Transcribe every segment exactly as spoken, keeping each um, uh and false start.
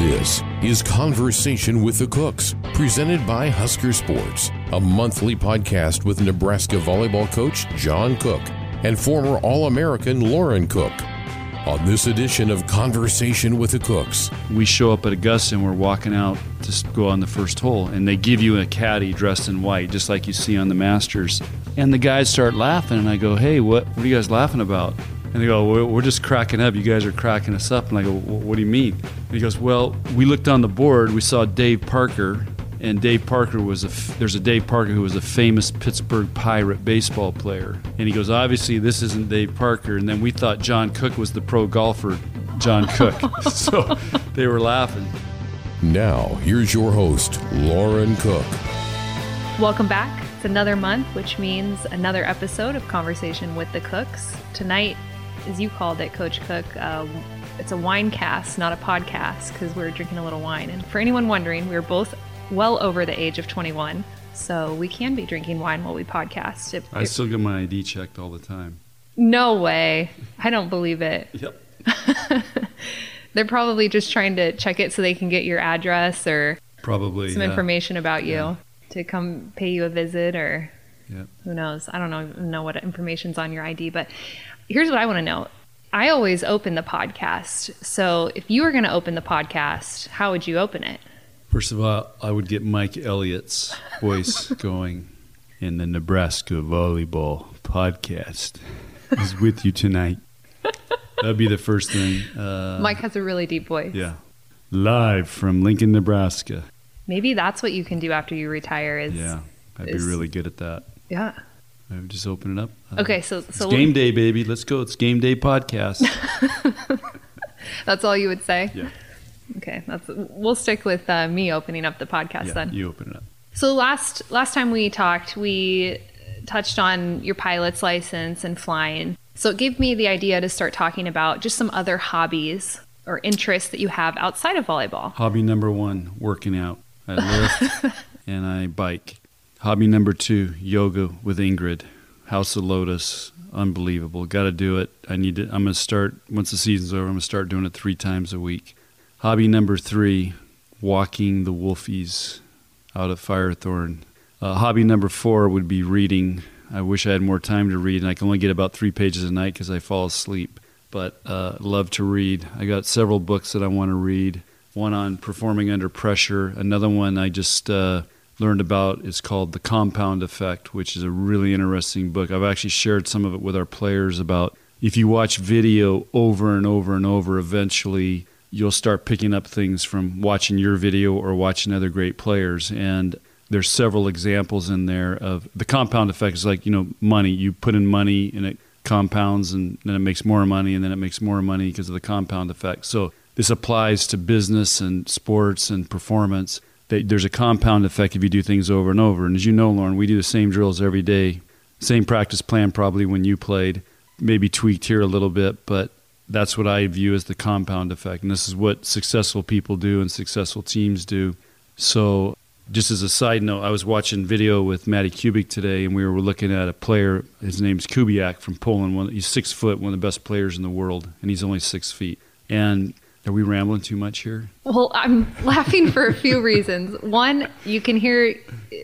This is Conversation with the Cooks, presented by Husker Sports, a monthly podcast with Nebraska volleyball coach John Cook and former All-American Lauren Cook. On this edition of Conversation with the Cooks. We show up at Augusta and we're walking out to go on the first hole, and they give you a caddy dressed in white, just like you see on the Masters. And the guys start laughing, and I go, hey, what, what are you guys laughing about? And they go, we're just cracking up. You guys are cracking us up. And I go, what do you mean? And he goes, well, we looked on the board. We saw Dave Parker. And Dave Parker was a, there's a Dave Parker who was a famous Pittsburgh Pirate baseball player. And he goes, obviously, this isn't Dave Parker. And then we thought John Cook was the pro golfer, John Cook. So they were laughing. Now, here's your host, Lauren Cook. Welcome back. It's another month, which means another episode of Conversation with the Cooks. Tonight, as you called it, Coach Cook, uh, it's a wine cast, not a podcast, because we're drinking a little wine. And for anyone wondering, we're both well over the age of twenty-one, so we can be drinking wine while we podcast. It, I still get my I D checked all the time. No way. I don't believe it. Yep. They're probably just trying to check it so they can get your address or probably some yeah. information about you yeah. to come pay you a visit or yeah. who knows. I don't know, know what information's on your I D, but here's what I want to know. I always open the podcast. So if you were going to open the podcast, how would you open it? First of all, I would get Mike Elliott's voice going in the Nebraska Volleyball Podcast. Is with you tonight. That'd be the first thing. Uh, Mike has a really deep voice. Yeah. Live from Lincoln, Nebraska. Maybe that's what you can do after you retire. Is Yeah, I'd is, be really good at that. Yeah. I would just open it up. Uh, okay, so... so it's we'll, game day, baby. Let's go. It's game day podcast. That's all you would say? Yeah. Okay, that's, we'll stick with uh, me opening up the podcast yeah, then. You open it up. So last last time we talked, we touched on your pilot's license and flying. So it gave me the idea to start talking about just some other hobbies or interests that you have outside of volleyball. Hobby number one, working out. I lift and I bike. Hobby number two, yoga with Ingrid. House of Lotus, unbelievable. Got to do it. I need to. I'm gonna start once the season's over. I'm gonna start doing it three times a week. Hobby number three, walking the Wolfies out of Firethorn. Uh, hobby number four would be reading. I wish I had more time to read, and I can only get about three pages a night because I fall asleep. But uh, love to read. I got several books that I want to read. One on performing under pressure. Another one I just uh, learned about is called The Compound Effect, which is a really interesting book. I've actually shared some of it with our players about if you watch video over and over and over, eventually you'll start picking up things from watching your video or watching other great players. And there's several examples in there of the compound effect is like, you know, money. You put in money and it compounds and then it makes more money and then it makes more money because of the compound effect. So this applies to business and sports and performance. There's a compound effect if you do things over and over. And as you know, Lauren, we do the same drills every day, same practice plan probably when you played, maybe tweaked here a little bit, but that's what I view as the compound effect. And this is what successful people do and successful teams do. So just as a side note, I was watching video with Matty Kubik today, and we were looking at a player. His name's Kubiak from Poland. One, he's six foot, one of the best players in the world, and he's only six feet. And are we rambling too much here? Well, I'm laughing for a few reasons. One, you can hear,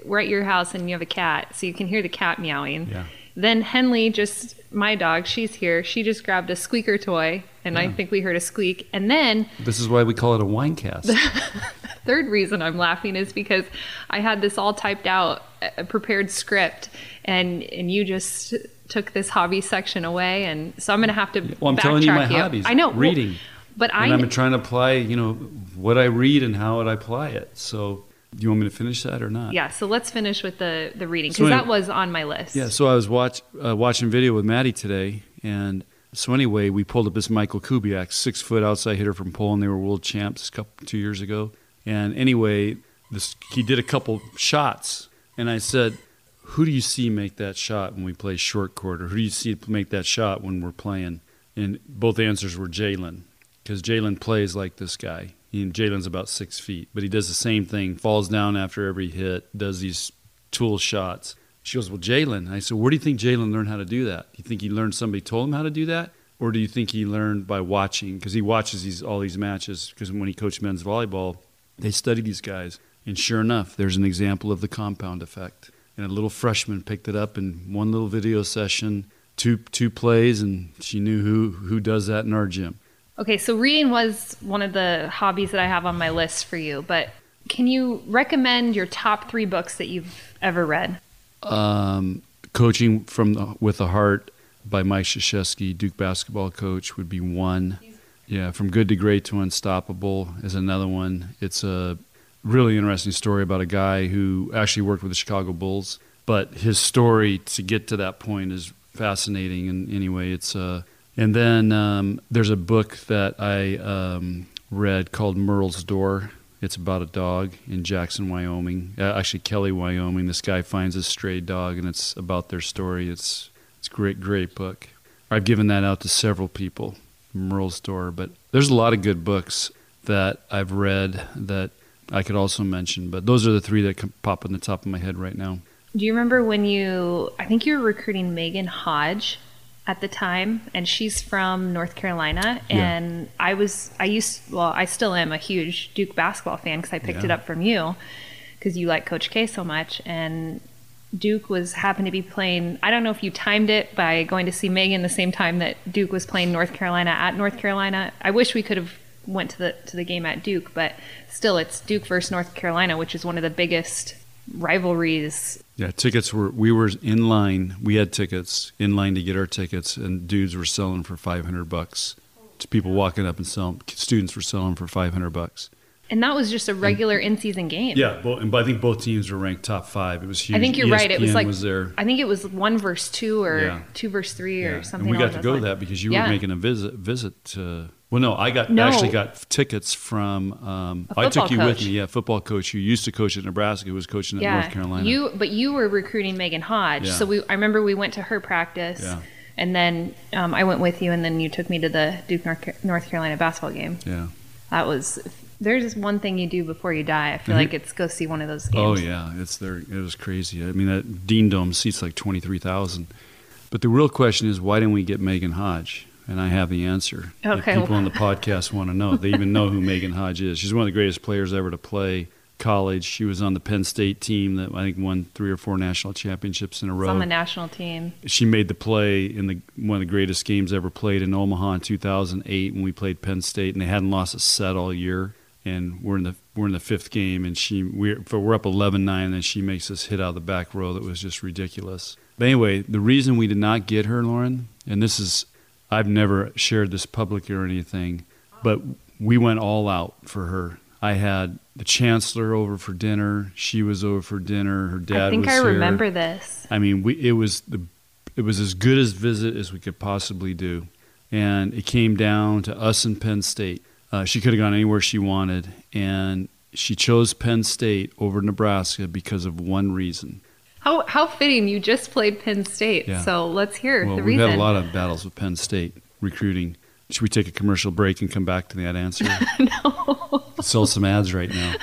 we're at your house and you have a cat, so you can hear the cat meowing. Yeah. Then Henley, just my dog, she's here. She just grabbed a squeaker toy, and yeah. I think we heard a squeak. And then... This is why we call it a wine cast. Third reason I'm laughing is because I had this all typed out, a prepared script, and, and you just took this hobby section away. And so I'm going to have to Well, I'm backtrack telling you my you. hobbies. I know. Reading. Well, but I... And I'm trying to apply, you know, what I read and how would I apply it. So... Do you want me to finish that or not? Yeah, so let's finish with the, the reading, because so anyway, that was on my list. Yeah, so I was watch, uh, watching video with Maddie today, and so anyway, we pulled up this Michael Kubiak, six-foot outside hitter from Poland. They were world champs a couple, two years ago. And anyway, this, he did a couple shots, and I said, who do you see make that shot when we play short court, or who do you see make that shot when we're playing? And both answers were Jalen, because Jalen plays like this guy. Jalen's about six feet, but he does the same thing, falls down after every hit, does these tool shots. She goes, well, Jalen. I said, where do you think Jalen learned how to do that? Do you think he learned somebody told him how to do that? Or do you think he learned by watching? Because he watches these all these matches, because when he coached men's volleyball, they studied these guys. And sure enough, there's an example of the compound effect. And a little freshman picked it up in one little video session, two two plays, and she knew who, who does that in our gym. Okay, so reading was one of the hobbies that I have on my list for you, but can you recommend your top three books that you've ever read? Um, Coaching from the, with the Heart by Mike Krzyzewski, Duke basketball coach, would be one. Yeah, From Good to Great to Unstoppable is another one. It's a really interesting story about a guy who actually worked with the Chicago Bulls, but his story to get to that point is fascinating. And anyway, it's a... And then um, there's a book that I um, read called Merle's Door. It's about a dog in Jackson, Wyoming. Uh, actually, Kelly, Wyoming. This guy finds a stray dog, and it's about their story. It's it's a great, great book. I've given that out to several people, Merle's Door. But there's a lot of good books that I've read that I could also mention. But those are the three that pop on the top of my head right now. Do you remember when you, I think you were recruiting Megan Hodge at the time, and she's from North Carolina, and yeah. I was, I used, well, I still am a huge Duke basketball fan, because I picked yeah. it up from you, because you like Coach K so much, and Duke was, happened to be playing, I don't know if you timed it by going to see Megan the same time that Duke was playing North Carolina at North Carolina. I wish we could have went to the to the game at Duke, but still, it's Duke versus North Carolina, which is one of the biggest rivalries. Yeah, tickets were, we were in line, we had tickets, in line to get our tickets, and dudes were selling for five hundred bucks. People walking up and selling, students were selling for five hundred bucks. And that was just a regular and, in-season game. Yeah, well, and I think both teams were ranked top five. It was huge. I think you're E S P N right. It was like, was there. I think it was one versus two or yeah. two versus three yeah. or something. And we got to go to that because you yeah. were making a visit, visit to, well, no, I got no. actually got tickets from, um, I took you coach. with me, yeah, football coach who used to coach at Nebraska, who was coaching at yeah. North Carolina. You, but you were recruiting Megan Hodge. Yeah. So we, I remember we went to her practice. Yeah. And then um, I went with you, and then you took me to the Duke North, North Carolina basketball game. Yeah. That was... There's just one thing you do before you die. I feel mm-hmm. like it's go see one of those games. Oh, yeah. It's there. It was crazy. I mean, that Dean Dome seats like twenty-three thousand. But the real question is, why didn't we get Megan Hodge? And I have the answer. Okay. That people on the podcast want to know. They even know who Megan Hodge is. She's one of the greatest players ever to play college. She was on the Penn State team that I think won three or four national championships in a row. She's on the national team. She made the play in the one of the greatest games ever played in Omaha in two thousand eight when we played Penn State, and they hadn't lost a set all year. And we're in the we're in the fifth game, and she we're we're up eleven nine, and then she makes this hit out of the back row that was just ridiculous. But anyway, the reason we did not get her, Lauren, and this is, I've never shared this publicly or anything, but we went all out for her. I had the chancellor over for dinner. She was over for dinner. Her dad was here. I think I remember this. I mean, we it was the it was as good a visit as we could possibly do, and it came down to us and Penn State. Uh, she could have gone anywhere she wanted, and she chose Penn State over Nebraska because of one reason. How how fitting, you just played Penn State, yeah. so let's hear well, the reason. Well, we've had a lot of battles with Penn State recruiting. Should we take a commercial break and come back to that answer? No. Sell some ads right now.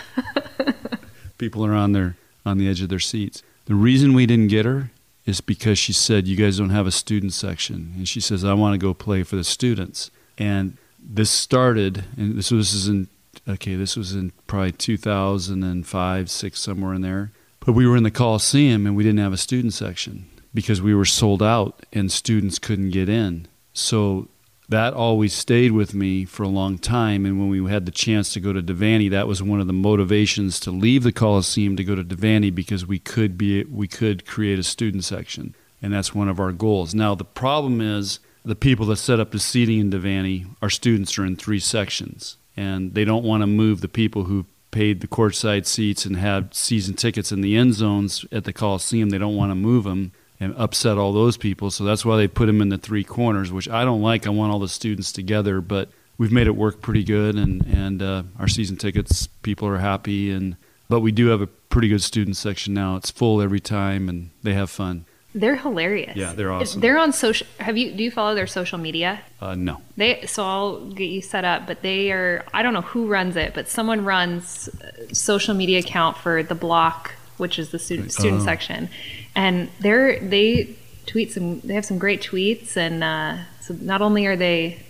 People are on their on the edge of their seats. The reason we didn't get her is because she said, you guys don't have a student section. And she says, I want to go play for the students. And... This started, and this was, this is in, okay, this was in probably two thousand five, six, somewhere in there. But we were in the Coliseum, and we didn't have a student section because we were sold out, and students couldn't get in. So that always stayed with me for a long time. And when we had the chance to go to Devaney, that was one of the motivations to leave the Coliseum to go to Devaney, because we could be, we could create a student section, and that's one of our goals. Now the problem is, the people that set up the seating in Devaney, our students are in three sections, and they don't want to move the people who paid the courtside seats and had season tickets in the end zones at the Coliseum. They don't want to move them and upset all those people, so that's why they put them in the three corners, which I don't like. I want all the students together, but we've made it work pretty good, and, and uh, our season tickets, people are happy, and but we do have a pretty good student section now. It's full every time, and they have fun. They're hilarious. Yeah, they're awesome. They're on social. Have you? Do you follow their social media? Uh, no. They. So I'll get you set up. But they are. I don't know who runs it, but someone runs a social media account for the block, which is the student student oh. section, and they're they tweet some. They have some great tweets, and uh, So not only are they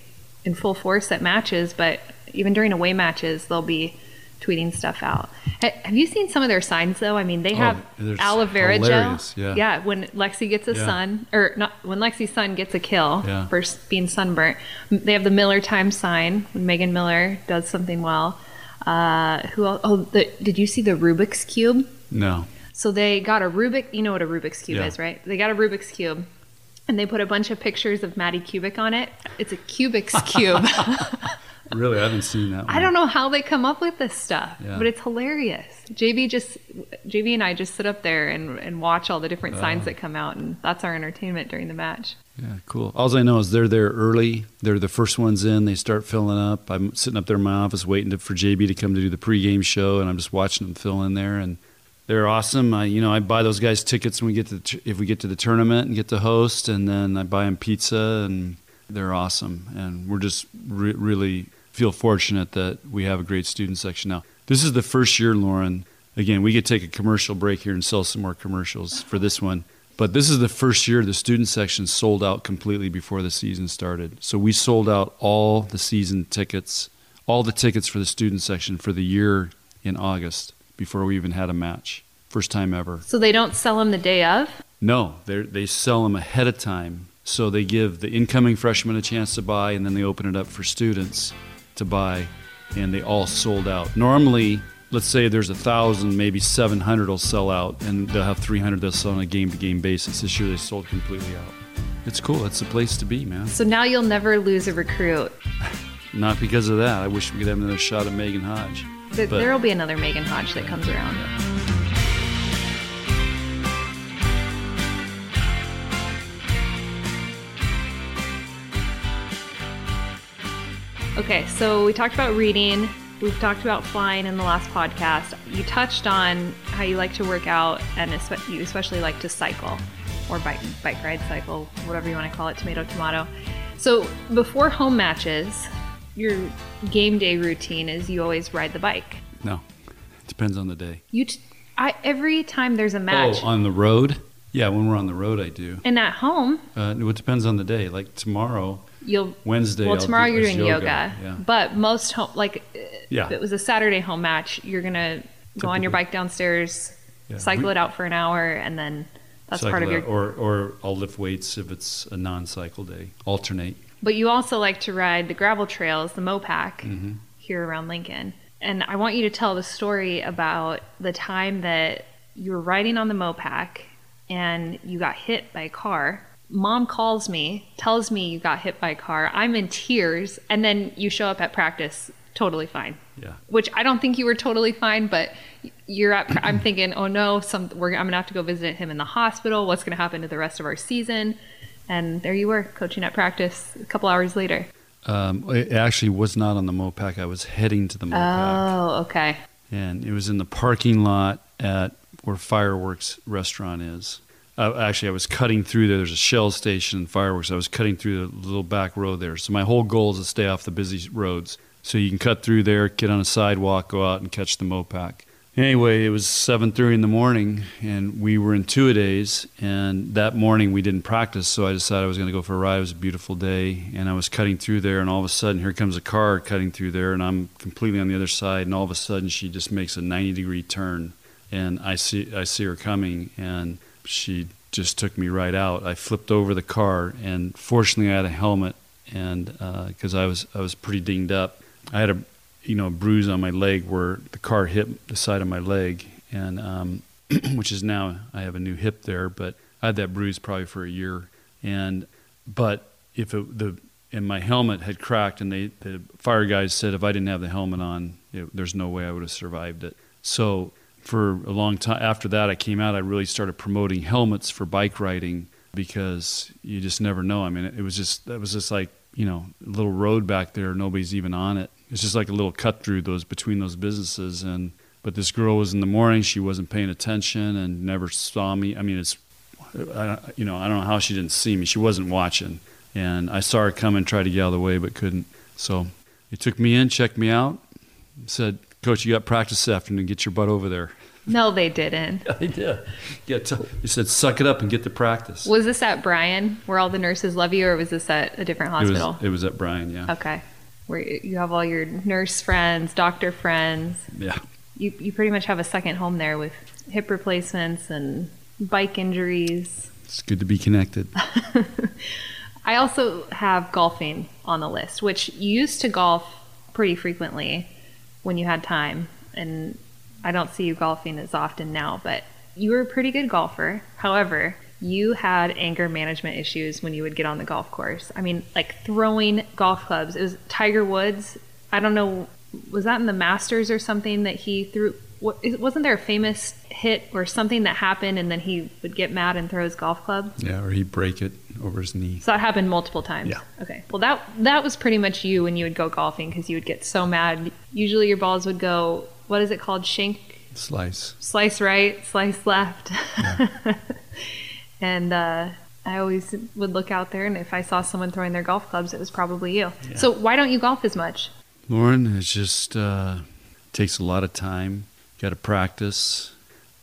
in full force at matches, but even during away matches, they'll be tweeting stuff out. Have you seen some of their signs though? I mean, they have oh, aloe vera gel. Yeah. yeah. When Lexi gets a yeah. sun, or not when Lexi's son gets a kill yeah. for being sunburnt, they have the Miller time sign when Megan Miller does something well. Uh, who else? Oh, the, did you see the Rubik's Cube? No. So they got a Rubik. You know what a Rubik's Cube yeah. is, right? They got a Rubik's Cube. And they put a bunch of pictures of Matty Kubik on it. It's a Kubik's Cube. Really? I haven't seen that one. I don't know how they come up with this stuff, yeah. but it's hilarious. J B just, J B and I just sit up there and, and watch all the different uh, signs that come out, and that's our entertainment during the match. Yeah, cool. All I know is they're there early. They're the first ones in. They start filling up. I'm sitting up there in my office waiting to, for J B to come to do the pregame show, and I'm just watching them fill in there, and they're awesome. I, you know, I buy those guys tickets when we get to the, if we get to the tournament and get to host, and then I buy them pizza, and they're awesome. And we're just re- really feel fortunate that we have a great student section now. This is the first year, Lauren. Again, we could take a commercial break here and sell some more commercials for this one. But this is the first year the student section sold out completely before the season started. So we sold out all the season tickets, all the tickets for the student section for the year in August, before we even had a match. First time ever. So they don't sell them the day of? No, they they sell them ahead of time. So they give the incoming freshmen a chance to buy, and then they open it up for students to buy, and they all sold out. Normally, let's say there's one thousand, maybe seven hundred will sell out, and they'll have three hundred that'll sell on a game-to-game basis. This year they sold completely out. It's cool. That's the place to be, man. So now you'll never lose a recruit. Not because of that. I wish we could have another shot at Megan Hodge. But there'll be another Megan Hodge that comes around. Okay, so we talked about reading. We've talked about flying in the last podcast. You touched on how you like to work out, and you especially like to cycle, or bike, bike ride, cycle, whatever you want to call it, tomato, tomato. So before home matches, your game day routine is you always ride the bike. No, it depends on the day. You, t- I every time there's a match. Oh, on the road? Yeah, when we're on the road, I do. And at home? Uh, it depends on the day. Like tomorrow, you'll Wednesday. Well, tomorrow do, you're doing yoga. yoga yeah. But most home, like yeah. if it was a Saturday home match, you're gonna go Typically. on your bike downstairs, yeah. cycle we, it out for an hour, and then that's part of your. Out. Or or I'll lift weights if it's a non-cycle day. Alternate. But you also like to ride the gravel trails, the Mopac, mm-hmm. here around Lincoln. And I want you to tell the story about the time that you were riding on the Mopac and you got hit by a car. Mom calls me, tells me you got hit by a car. I'm in tears. And then you show up at practice totally fine. Yeah. Which I don't think you were totally fine, but you're at. I'm thinking, oh no, some, we're, I'm going to have to go visit him in the hospital. What's going to happen to the rest of our season? And there you were, coaching at practice a couple hours later. Um, it actually was not on the Mopac. I was heading to the Mopac. Oh, okay. And it was in the parking lot at where Fireworks Restaurant is. Uh, actually, I was cutting through there. There's a Shell station and Fireworks. I was cutting through the little back road there. So my whole goal is to stay off the busy roads. So you can cut through there, get on a sidewalk, go out and catch the Mopac. Anyway, it was seven thirty in the morning, and we were in two-a-days, and that morning we didn't practice, so I decided I was going to go for a ride. It was a beautiful day, and I was cutting through there, and all of a sudden, here comes a car cutting through there, and I'm completely on the other side, and all of a sudden, she just makes a ninety-degree turn, and I see I see her coming, and she just took me right out. I flipped over the car, and fortunately, I had a helmet, and uh, because I was I was pretty dinged up. I had a you know, a bruise on my leg where the car hit the side of my leg, and um, which is now I have a new hip there, but I had that bruise probably for a year. And but if it, the and my helmet had cracked, and they the fire guys said if I didn't have the helmet on, it, there's no way I would have survived it. So for a long time after that, I came out. I really started promoting helmets for bike riding because you just never know. I mean, it, it was just that was just like you know, a little road back there, nobody's even on it. It's just like a little cut through those between those businesses, and but this girl was in the morning. She wasn't paying attention and never saw me. I mean, it's I, you know I don't know how she didn't see me. She wasn't watching, and I saw her come and try to get out of the way, but couldn't. So they took me in, checked me out, said, "Coach, you got practice this afternoon. Get your butt over there." No, they didn't. Yeah, they did. Yeah, t- they said, suck it up and get to practice. Was this at Bryan, where all the nurses love you, or was this at a different hospital? It was, it was at Bryan, yeah. Okay. Where you have all your nurse friends, doctor friends. Yeah. You you pretty much have a second home there with hip replacements and bike injuries. It's good to be connected. I also have golfing on the list, which you used to golf pretty frequently when you had time, and I don't see you golfing as often now, but you were a pretty good golfer. However, you had anger management issues when you would get on the golf course. I mean, like throwing golf clubs. It was Tiger Woods. I don't know. Was that in the Masters or something that he threw? What, wasn't there a famous hit or something that happened, and then he would get mad and throw his golf club? Yeah, or he'd break it over his knee. So that happened multiple times? Yeah. Okay. Well, that that was pretty much you when you would go golfing, because you would get so mad. Usually your balls would go... What is it called? Shank? Slice. Slice right, slice left. Yeah. And uh, I always would look out there, and if I saw someone throwing their golf clubs, it was probably you. Yeah. So why don't you golf as much? Lauren, it just uh, takes a lot of time. Got to practice.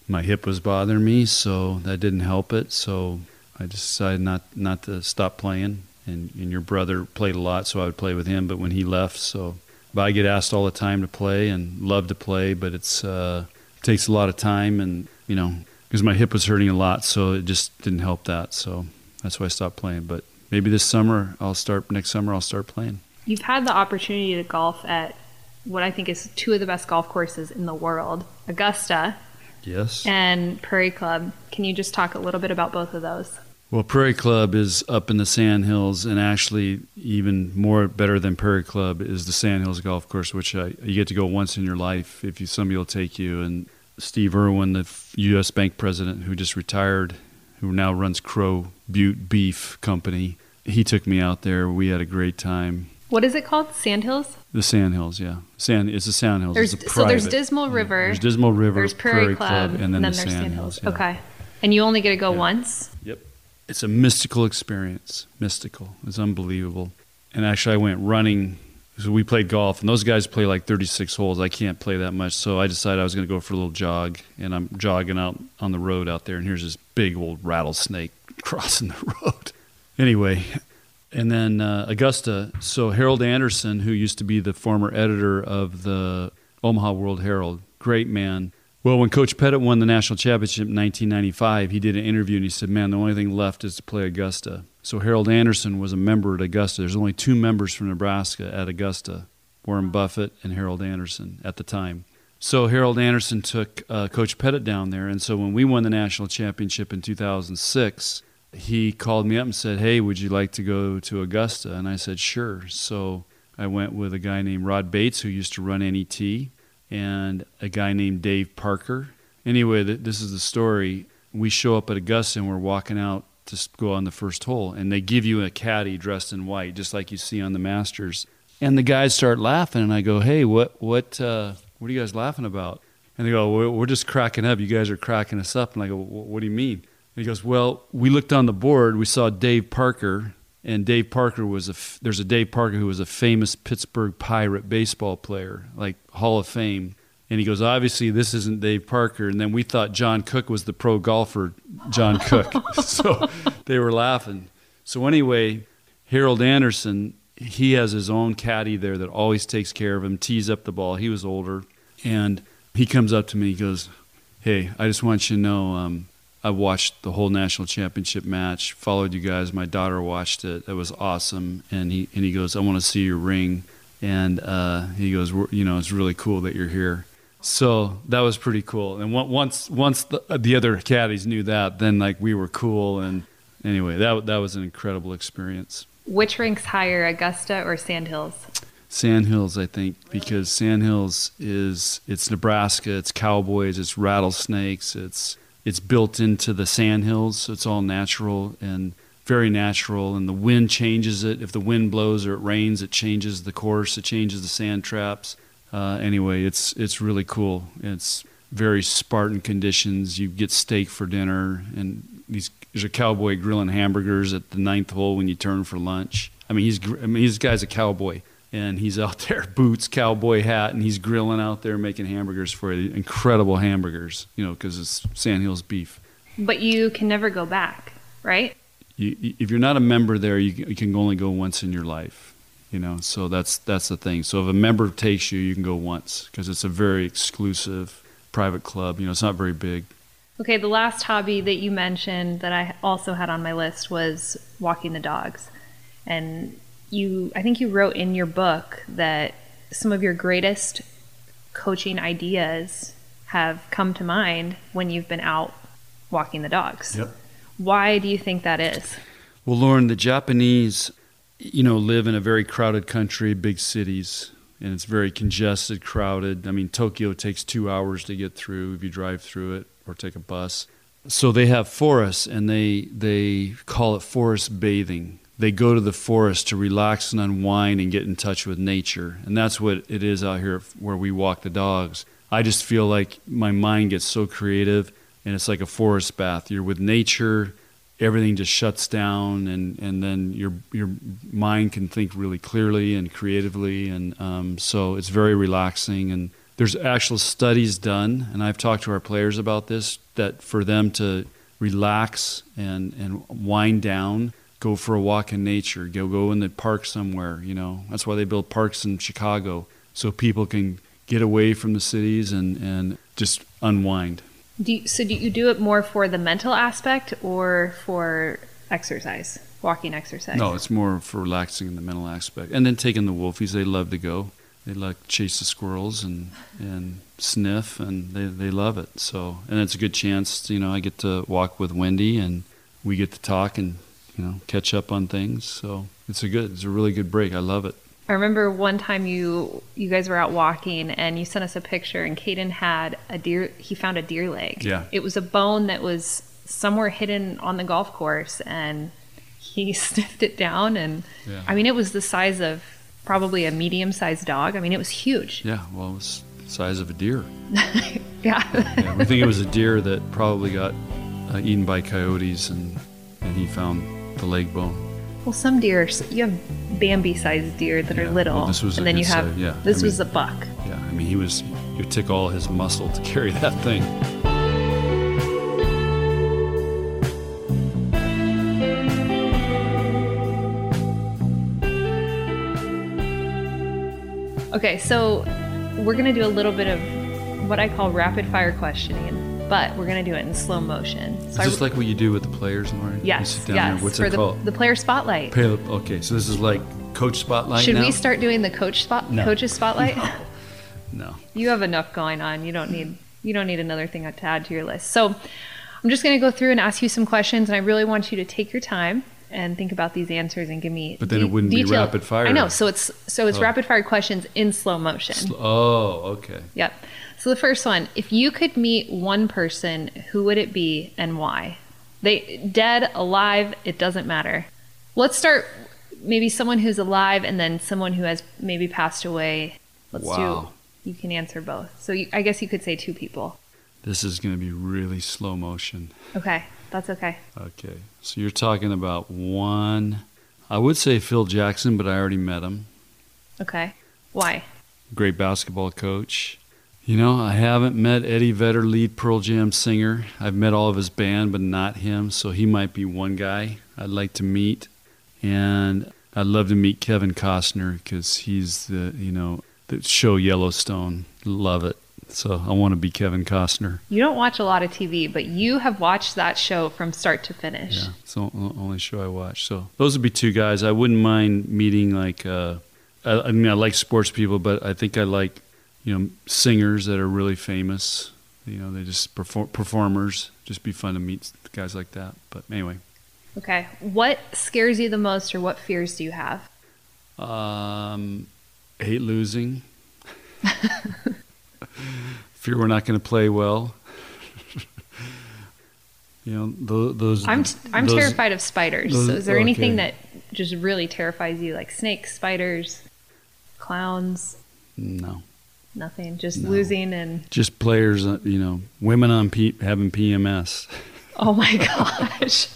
My hip was bothering me, so that didn't help it. So I just decided not, not to stop playing. And, and your brother played a lot, so I would play with him, but when he left, so... But I get asked all the time to play and love to play, but it's uh, it takes a lot of time, and you know, because my hip was hurting a lot, so it just didn't help that. So that's why I stopped playing. But maybe this summer I'll start. Next summer I'll start playing. You've had the opportunity to golf at what I think is two of the best golf courses in the world: Augusta, yes, and Prairie Club. Can you just talk a little bit about both of those? Well, Prairie Club is up in the Sandhills, and actually even more better than Prairie Club is the Sandhills Golf Course, which I, you get to go once in your life if you, somebody will take you. And Steve Irwin, the U S Bank president who just retired, who now runs Crow Butte Beef Company, he took me out there. We had a great time. What is it called? Sandhills? The Sandhills, yeah. Sand. It's the Sandhills. There's, it's a private. So there's Dismal River. Yeah. There's Dismal River, there's Prairie, Prairie Club, Club, and then, then the Sandhills. Sandhills. Yeah. Okay. And you only get to go yeah. once? Yep. It's a mystical experience. Mystical. It's unbelievable. And actually, I went running. So we played golf, and those guys play like thirty-six holes. I can't play that much, so I decided I was going to go for a little jog. And I'm jogging out on the road out there, and here's this big old rattlesnake crossing the road. Anyway, and then uh, Augusta. So Harold Anderson, who used to be the former editor of the Omaha World Herald, great man. Well, when Coach Pettit won the national championship in nineteen ninety-five, he did an interview, and he said, man, the only thing left is to play Augusta. So Harold Anderson was a member at Augusta. There's only two members from Nebraska at Augusta, Warren Buffett and Harold Anderson at the time. So Harold Anderson took uh, Coach Pettit down there, and so when we won the national championship in two thousand six, he called me up and said, hey, would you like to go to Augusta? And I said, sure. So I went with a guy named Rod Bates, who used to run N E T, and a guy named Dave Parker. Anyway, this is the story. We show up at Augusta, and we're walking out to go on the first hole, and they give you a caddy dressed in white, just like you see on the Masters. And the guys start laughing, and I go, hey, what what, uh, what are you guys laughing about? And they go, we're, we're just cracking up. You guys are cracking us up. And I go, what do you mean? And he goes, well, we looked on the board. We saw Dave Parker, and Dave Parker was a f- there's a Dave Parker who was a famous Pittsburgh Pirate baseball player, like Hall of Fame. And he goes, obviously this isn't Dave Parker. And then we thought John Cook was the pro golfer, John Cook. So they were laughing. So anyway, Harold Anderson, he has his own caddy there that always takes care of him, tees up the ball. He was older. And he comes up to me, he goes, hey, I just want you to know, um, I watched the whole national championship match, followed you guys. My daughter watched it. It was awesome. And he and he goes, I want to see your ring. And uh, he goes, we're, you know, it's really cool that you're here. So that was pretty cool. And once once the, the other caddies knew that, then like we were cool. And anyway, that that was an incredible experience. Which ranks higher, Augusta or Sandhills? Sandhills, I think, because Sandhills is it's Nebraska, it's cowboys, it's rattlesnakes, it's It's built into the Sandhills, so it's all natural and very natural, and the wind changes it. If the wind blows or it rains, it changes the course, it changes the sand traps. Uh, anyway, it's it's really cool. It's very Spartan conditions. You get steak for dinner, and these, there's a cowboy grilling hamburgers at the ninth hole when you turn for lunch. I mean, he's I mean, this guy's a cowboy. and he's out there, boots, cowboy hat, and he's grilling out there making hamburgers for you, incredible hamburgers, you know, because it's Sandhills beef. But you can never go back, right? You, if you're not a member there, you can only go once in your life, you know, so that's that's the thing. So if a member takes you, you can go once, because it's a very exclusive private club, you know, it's not very big. Okay, the last hobby that you mentioned that I also had on my list was walking the dogs. And you, I think you wrote in your book that some of your greatest coaching ideas have come to mind when you've been out walking the dogs. Yep. Why do you think that is? Well, Lauren, the Japanese, you know, live in a very crowded country, big cities, and it's very congested, crowded. I mean, Tokyo takes two hours to get through if you drive through it or take a bus. So they have forests, and they they call it forest bathing. They go to the forest to relax and unwind and get in touch with nature. And that's what it is out here where we walk the dogs. I just feel like my mind gets so creative, and it's like a forest bath. You're with nature, everything just shuts down, and, and then your your mind can think really clearly and creatively. And um, so it's very relaxing. And there's actual studies done, and I've talked to our players about this, that for them to relax and, and wind down, go for a walk in nature, go go in the park somewhere, you know. That's why they build parks in Chicago, so people can get away from the cities and, and just unwind. Do you, so do you do it more for the mental aspect or for exercise, walking exercise? No, it's more for relaxing in the mental aspect. And then taking the wolfies, they love to go. They like to chase the squirrels and, and sniff, and they, they love it. So, and it's a good chance, to, you know, I get to walk with Wendy, and we get to talk and, you know, catch up on things. So it's a good, it's a really good break. I love it. I remember one time you you guys were out walking, and you sent us a picture, and Caden had a deer, he found a deer leg. Yeah. It was a bone that was somewhere hidden on the golf course, and he sniffed it down, and yeah. I mean, it was the size of probably a medium-sized dog. I mean, it was huge. Yeah, well, it was the size of a deer. Yeah. Yeah. We think it was a deer that probably got uh, eaten by coyotes, and, and he found the leg bone. Well, some deer, you have Bambi-sized deer that yeah, are little, well, this was and then you have, side, yeah. this I mean, was a buck. Yeah, I mean, he was, you took all his muscle to carry that thing. Okay, so we're going to do a little bit of what I call rapid-fire questioning. But we're going to do it in slow motion. So is this I, like what you do with the players, Lauren? Yes, you sit down yes. There. What's for it the, called? The player spotlight. Okay, so this is like coach spotlight Should now? We start doing the coach spot, no. coach's spotlight? No. no. You have enough going on. You don't need you don't need another thing to add to your list. So I'm just going to go through and ask you some questions, and I really want you to take your time and think about these answers and give me But then de- it wouldn't detail. Be rapid fire. I know, so it's, so it's oh. rapid fire questions in slow motion. Sl- oh, okay. Yep. So the first one, if you could meet one person, who would it be and why? They dead, alive, it doesn't matter. Let's start maybe someone who's alive and then someone who has maybe passed away. Let's wow. do, you can answer both. So you, I guess you could say two people. This is going to be really slow motion. Okay, that's okay. Okay, so you're talking about one, I would say Phil Jackson, but I already met him. Okay, why? Great basketball coach. You know, I haven't met Eddie Vedder, lead Pearl Jam singer. I've met all of his band, but not him, so he might be one guy I'd like to meet. And I'd love to meet Kevin Costner, because he's the, you know, the show Yellowstone. Love it. So I want to be Kevin Costner. You don't watch a lot of T V, but you have watched that show from start to finish. Yeah, it's the only show I watch. So those would be two guys. I wouldn't mind meeting, like, uh, I, I mean, I like sports people, but I think I like... you know, singers that are really famous, you know, they just perform, performers, just be fun to meet guys like that. But anyway. Okay. What scares you the most, or what fears do you have? Um, hate losing. Fear we're not going to play well. You know, those, those I'm t- I'm those, terrified of spiders. Those, so is there okay. anything that just really terrifies you, like snakes, spiders, clowns? No. Nothing, just no. losing and... Just players, you know, women on P- having P M S. Oh, my gosh.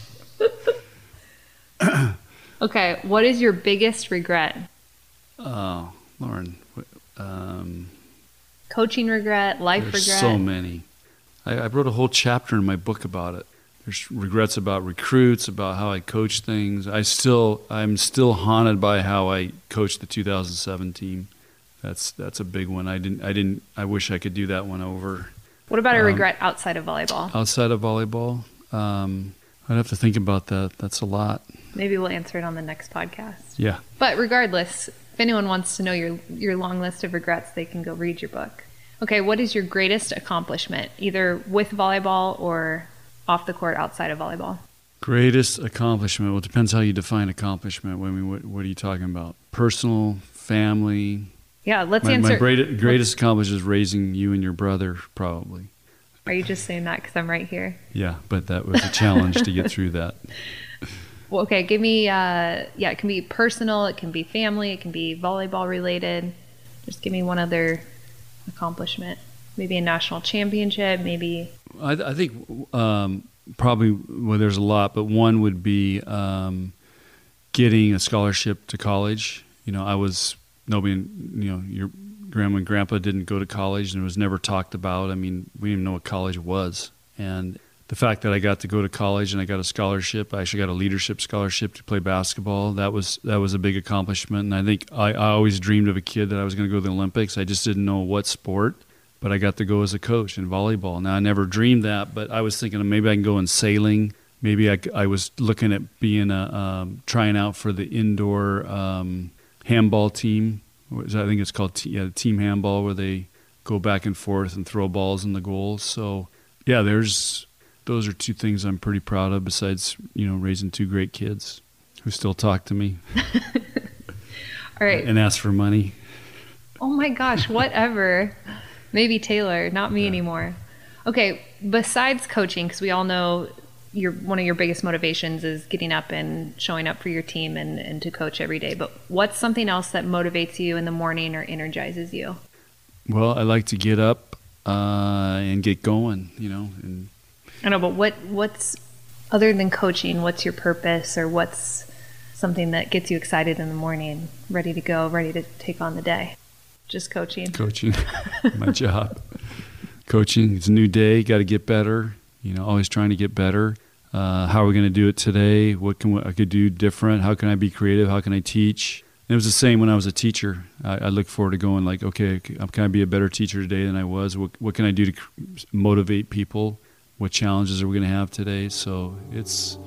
Okay, what is your biggest regret? Oh, Lauren. Um, Coaching regret, life regret. There's so many. I, I wrote a whole chapter in my book about it. There's regrets about recruits, about how I coach things. I still, I'm still haunted by how I coached the two thousand seven team. That's that's a big one. I didn't, I didn't, I wish I could do that one over. What about a um, regret outside of volleyball? Outside of volleyball, um, I'd have to think about that. That's a lot. Maybe we'll answer it on the next podcast. Yeah. But regardless, if anyone wants to know your your long list of regrets, they can go read your book. Okay, what is your greatest accomplishment, either with volleyball or off the court outside of volleyball? Greatest accomplishment. Well, it depends how you define accomplishment. I mean, what, what are you talking about? Personal, family? Yeah, let's my, answer. My great, greatest accomplishment is raising you and your brother, probably. Are you just saying that because I'm right here? Yeah, but that was a challenge to get through that. Well, okay, give me, uh, yeah, it can be personal, it can be family, it can be volleyball related. Just give me one other accomplishment. Maybe a national championship, maybe... I, I think um, probably, well, there's a lot, but one would be um, getting a scholarship to college. You know, I was, nobody, you know, your grandma and grandpa didn't go to college and it was never talked about. I mean, we didn't even know what college was. And the fact that I got to go to college and I got a scholarship, I actually got a leadership scholarship to play basketball. That was, that was a big accomplishment. And I think I, I always dreamed of a kid that I was going to go to the Olympics. I just didn't know what sport. But I got to go as a coach in volleyball. Now, I never dreamed that, but I was thinking maybe I can go in sailing. Maybe I, I was looking at being a um, trying out for the indoor um, handball team. Which I think it's called t- yeah, team handball, where they go back and forth and throw balls in the goal. So, yeah, there's those are two things I'm pretty proud of. Besides, you know, raising two great kids who still talk to me, all right, and ask for money. Oh my gosh, whatever. Maybe Taylor, not me yeah. anymore. Okay, besides coaching, because we all know your one of your biggest motivations is getting up and showing up for your team and, and to coach every day, but what's something else that motivates you in the morning or energizes you? Well, I like to get up uh, and get going, you know. And I know, but what what's, other than coaching, what's your purpose or what's something that gets you excited in the morning, ready to go, ready to take on the day? Just coaching. Coaching. My job. Coaching. It's a new day. Got to get better. You know, always trying to get better. Uh, how are we going to do it today? What can we, I could do different? How can I be creative? How can I teach? And it was the same when I was a teacher. I, I look forward to going like, okay, can I be a better teacher today than I was? What, what can I do to motivate people? What challenges are we going to have today? So it's,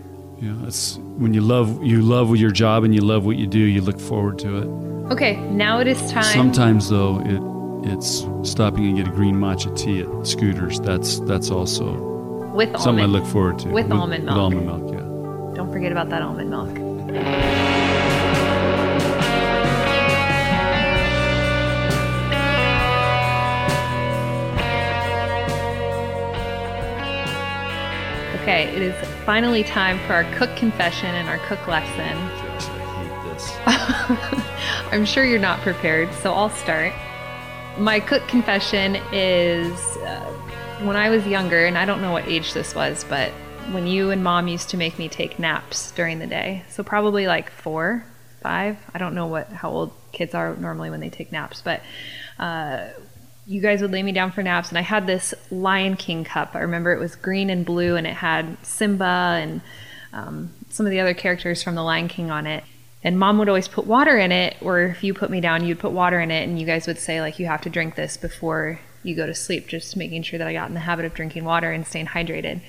you know, it's when you love, you love your job and you love what you do, you look forward to it. Okay, now it is time. Sometimes, though, it it's stopping and get a green matcha tea at Scooters. That's that's also with something almond. I look forward to. With, with almond milk. With almond milk, yeah. Don't forget about that almond milk. Okay, it is finally time for our cook confession and our cook lesson. I'm sure you're not prepared, so I'll start. My cook confession is uh, when I was younger, and I don't know what age this was, but when you and mom used to make me take naps during the day. So probably like four, five. I don't know what how old kids are normally when they take naps, but uh, you guys would lay me down for naps, and I had this Lion King cup. I remember it was green and blue, and it had Simba and um, some of the other characters from the Lion King on it. And mom would always put water in it, or if you put me down, you'd put water in it, and you guys would say, like, you have to drink this before you go to sleep, just making sure that I got in the habit of drinking water and staying hydrated.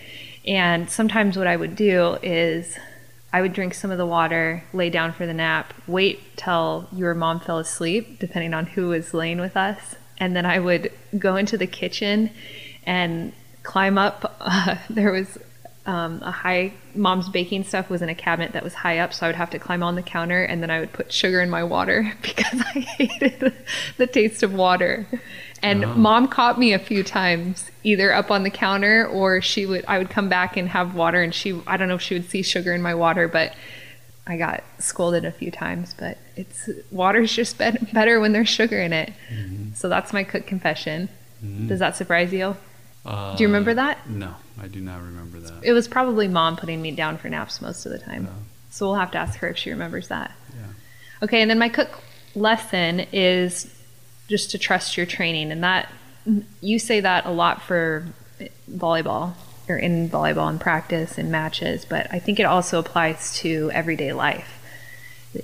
And sometimes what I would do is I would drink some of the water, lay down for the nap, wait till your mom fell asleep, depending on who was laying with us, and then I would go into the kitchen and climb up. Uh, there was... Um, a high mom's baking stuff was in a cabinet that was high up, so I would have to climb on the counter, and then I would put sugar in my water because I hated the taste of water. And oh. Mom caught me a few times, either up on the counter, or she would. I would come back and have water, and she. I don't know if she would see sugar in my water, but I got scolded a few times. But it's water's just better when there's sugar in it. Mm-hmm. So that's my cook confession. Mm-hmm. Does that surprise you? Uh, do you remember that? No, I do not remember that. It was probably mom putting me down for naps most of the time. No. So we'll have to ask her if she remembers that. Yeah. Okay, and then my cook lesson is just to trust your training. And that, you say that a lot for volleyball, or in volleyball and practice and matches, but I think it also applies to everyday life.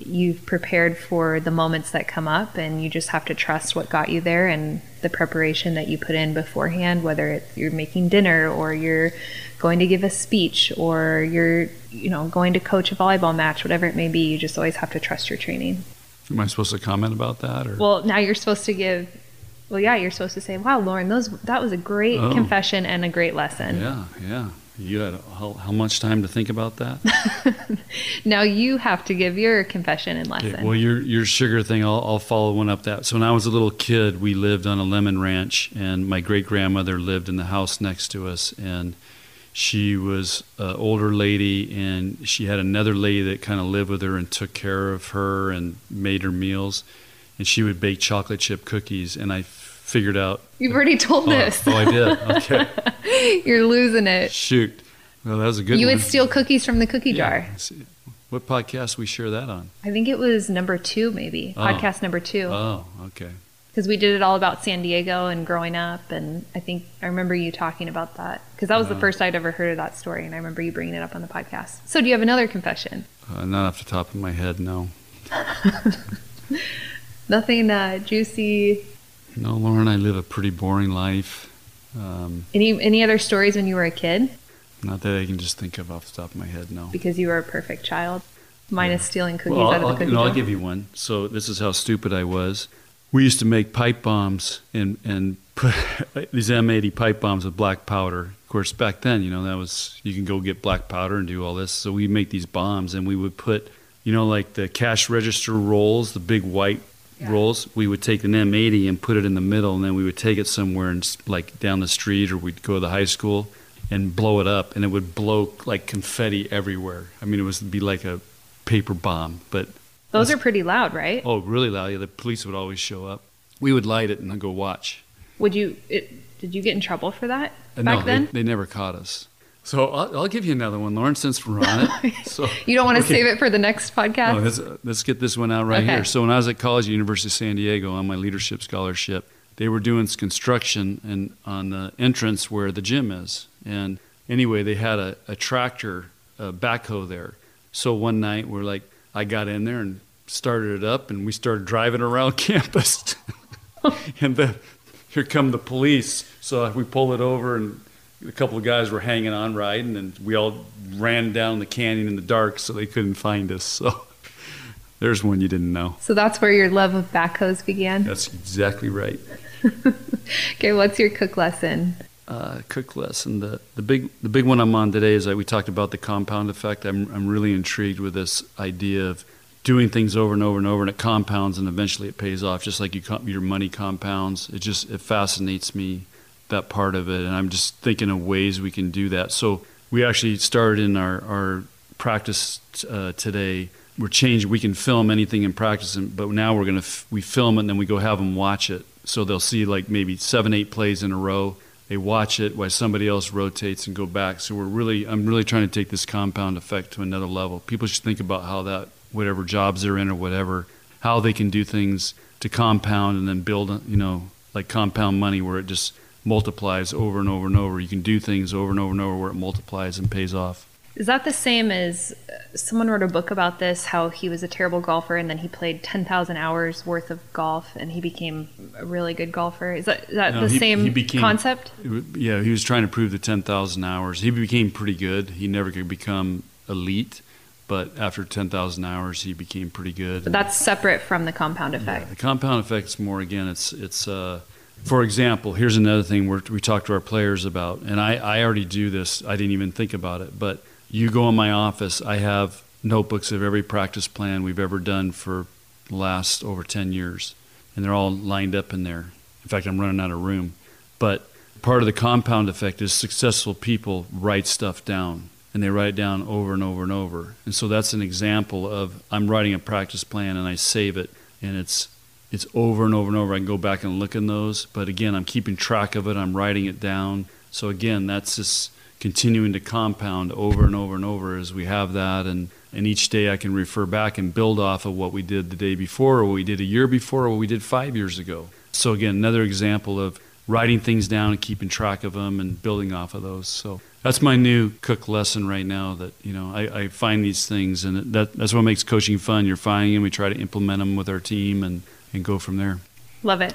You've prepared for the moments that come up, and you just have to trust what got you there and the preparation that you put in beforehand, whether it's you're making dinner or you're going to give a speech or you're, you know, going to coach a volleyball match, whatever it may be. You just always have to trust your training. Am I supposed to comment about that? Or? Well, now you're supposed to give, well, yeah, you're supposed to say, wow, Lauren, those that was a great oh. confession and a great lesson. Yeah, yeah. You had how, how much time to think about that? Now you have to give your confession and lesson. Okay, well, your your sugar thing, I'll, I'll follow one up that. So when I was a little kid, we lived on a lemon ranch, and my great-grandmother lived in the house next to us. And she was an older lady, and she had another lady that kind of lived with her and took care of her and made her meals. And she would bake chocolate chip cookies, and I figured out. You've already told oh, this. Oh, I did. Okay. You're losing it. Shoot. Well, that was a good you one. You would steal cookies from the cookie yeah. jar. What podcast we share that on? I think it was number two, maybe. Oh. Podcast number two. Oh, okay. Because we did it all about San Diego and growing up, and I think I remember you talking about that. Because that was oh. the first I'd ever heard of that story, and I remember you bringing it up on the podcast. So do you have another confession? Uh, not off the top of my head, no. Nothing uh, juicy... No, Lauren, I live a pretty boring life. Um, any any other stories when you were a kid? Not that I can just think of off the top of my head, no. Because you were a perfect child, minus yeah. stealing cookies well, out I'll, of the cookie jar. No, I'll give you one. So this is how stupid I was. We used to make pipe bombs and, and put these M eighty pipe bombs with black powder. Of course, back then, you know, that was you can go get black powder and do all this. So we make these bombs, and we would put, you know, like the cash register rolls, the big white Yeah. rolls, we would take an M eighty and put it in the middle, and then we would take it somewhere and like down the street, or we'd go to the high school and blow it up, and it would blow like confetti everywhere. I mean, it was be like a paper bomb, but those are pretty loud, right? Oh, really loud. Yeah, the police would always show up. We would light it and I'd go watch. Would you? It, did you get in trouble for that uh, back no, then? They, they never caught us. So I'll, I'll give you another one, Lauren, since we're on it. So, you don't want to okay. save it for the next podcast? No, let's, uh, let's get this one out right okay. here. So when I was at college at University of San Diego on my leadership scholarship, they were doing construction and on the entrance where the gym is. And anyway, they had a, a tractor, a backhoe there. So one night we're like, I got in there and started it up, and we started driving around campus. And the, here come the police. So we pull it over, and a couple of guys were hanging on, riding, and we all ran down the canyon in the dark so they couldn't find us. So there's one you didn't know. So that's where your love of backhoes began? That's exactly right. Okay, what's your cook lesson? Uh, cook lesson. The, the big the big one I'm on today is that we talked about the compound effect. I'm I'm really intrigued with this idea of doing things over and over and over, and it compounds, and eventually it pays off, just like you comp- your money compounds. It just it fascinates me, that part of it, and I'm just thinking of ways we can do that. So we actually started in our, our practice uh, today. We're changing. We can film anything in practice, and, but now we're going to, f- we film it, and then we go have them watch it. So they'll see like maybe seven, eight plays in a row. They watch it while somebody else rotates and go back. So we're really, I'm really trying to take this compound effect to another level. People should think about how that, whatever jobs they're in or whatever, how they can do things to compound and then build, you know, like compound money where it just multiplies over and over and over. You can do things over and over and over where it multiplies and pays off. Is that the same as someone wrote a book about this, how he was a terrible golfer and then he played ten thousand hours worth of golf and he became a really good golfer? Is that, is that no, the he, same he became, concept? Yeah, he was trying to prove the ten thousand hours. He became pretty good. He never could become elite, but after ten thousand hours, he became pretty good. But that's separate from the compound effect. Yeah, the compound effect is more, again, it's... it's uh, for example, here's another thing we're, we talk to our players about, and I, I already do this. I didn't even think about it, but you go in my office. I have notebooks of every practice plan we've ever done for the last over ten years, and they're all lined up in there. In fact, I'm running out of room. But part of the compound effect is successful people write stuff down, and they write it down over and over and over. And so that's an example of I'm writing a practice plan, and I save it, and it's It's over and over and over. I can go back and look in those. But again, I'm keeping track of it. I'm writing it down. So again, that's this continuing to compound over and over and over as we have that. And, and each day I can refer back and build off of what we did the day before, or what we did a year before, or what we did five years ago. So again, another example of writing things down and keeping track of them and building off of those. So that's my new Cook lesson right now, that, you know, I, I find these things, and that, that's what makes coaching fun. You're finding them, we try to implement them with our team, and, and go from there. Love it.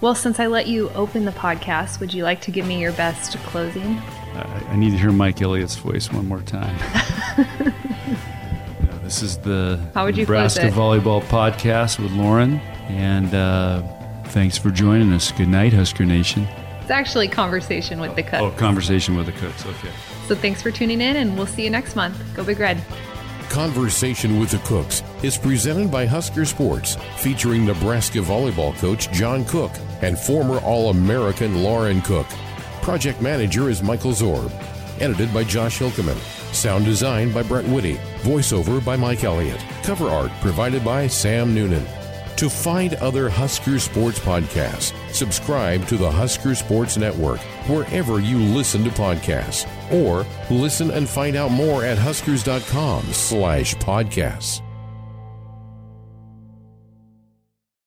Well, since I let you open the podcast, would you like to give me your best closing? I, I need to hear Mike Elliott's voice one more time. Yeah, this is the Nebraska Volleyball Podcast with Lauren, and uh, thanks for joining us. Good night, Husker Nation. It's actually Conversation with the Cooks. Oh, Conversation with the Cooks. Okay. So thanks for tuning in, and we'll see you next month. Go Big Red. Conversation with the Cooks is presented by Husker Sports, featuring Nebraska volleyball coach John Cook and former All-American Lauren Cook. Project manager is Michael Zorb. Edited by Josh Hilkeman. Sound design by Brett Witte. Voiceover by Mike Elliott. Cover art provided by Sam Noonan. To find other Husker Sports podcasts, subscribe to the Husker Sports Network wherever you listen to podcasts, or listen and find out more at huskers dot com slash podcasts.